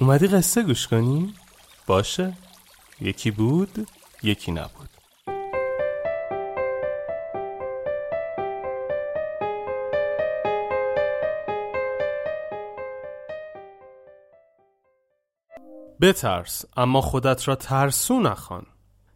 اومدی قصه گوش کنی؟ باشه، یکی بود، یکی نبود. بترس، اما خودت را ترسو نخوان.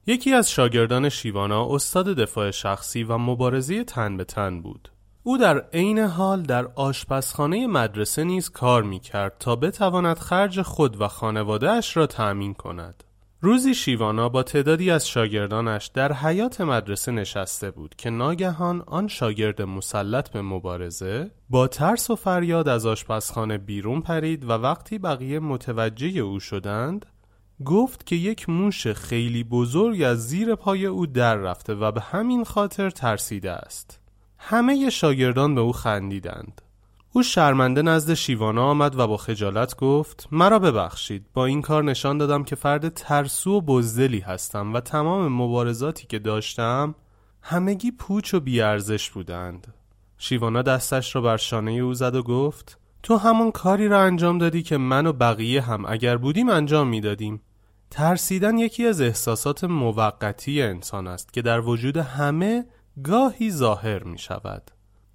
یکی از شاگردان شیوانا استاد دفاع شخصی و مبارزه تن به تن بود. او در عین حال در آشپزخانه مدرسه نیز کار می‌کرد تا بتواند خرج خود و خانواده‌اش را تأمین کند. روزی شیوانا با تعدادی از شاگردانش در حیاط مدرسه نشسته بود که ناگهان آن شاگرد مسلط به مبارزه با ترس و فریاد از آشپزخانه بیرون پرید و وقتی بقیه متوجه او شدند، گفت که یک موش خیلی بزرگ از زیر پای او در رفته و به همین خاطر ترسیده است. همه شاگردان به او خندیدند. او شرمنده نزد شیوانا آمد و با خجالت گفت: مرا ببخشید، با این کار نشان دادم که فرد ترسو و بزدلی هستم و تمام مبارزاتی که داشتم همگی پوچ و بیارزش بودند. شیوانا دستش را بر شانه او زد و گفت: تو همون کاری را انجام دادی که من و بقیه هم اگر بودیم انجام میدادیم. ترسیدن یکی از احساسات موقتی انسان است که در وجود همه گاهی ظاهر می شود،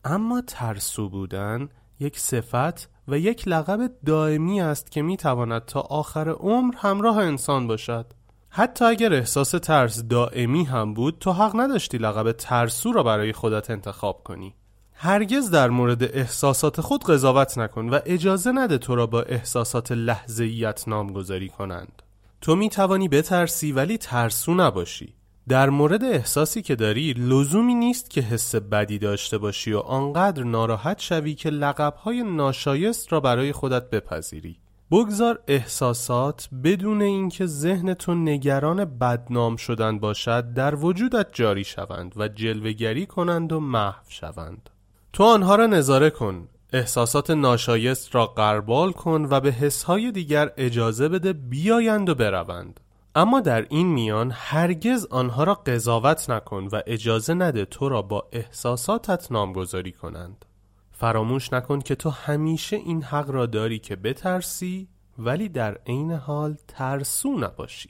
اما ترسو بودن یک صفت و یک لقب دائمی است که می تواند تا آخر عمر همراه انسان باشد. حتی اگر احساس ترس دائمی هم بود، تو حق نداشتی لقب ترسو را برای خودت انتخاب کنی. هرگز در مورد احساسات خود قضاوت نکن و اجازه نده تو را با احساسات لحظه‌ایت نامگذاری کنند. تو می توانی بترسی ولی ترسو نباشی. در مورد احساسی که داری لزومی نیست که حس بدی داشته باشی و آنقدر ناراحت شوی که لقب‌های ناشایست را برای خودت بپذیری. بگذار احساسات بدون اینکه ذهن تو نگران بدنام شدن باشد در وجودت جاری شوند و جلوه‌گری کنند و محو شوند. تو آنها را نظاره کن، احساسات ناشایست را غربال کن و به حس‌های دیگر اجازه بده بیایند و بروند. اما در این میان هرگز آنها را قضاوت نکن و اجازه نده تو را با احساساتت نامگذاری کنند. فراموش نکن که تو همیشه این حق را داری که بترسی ولی در عین حال ترسو نباشی.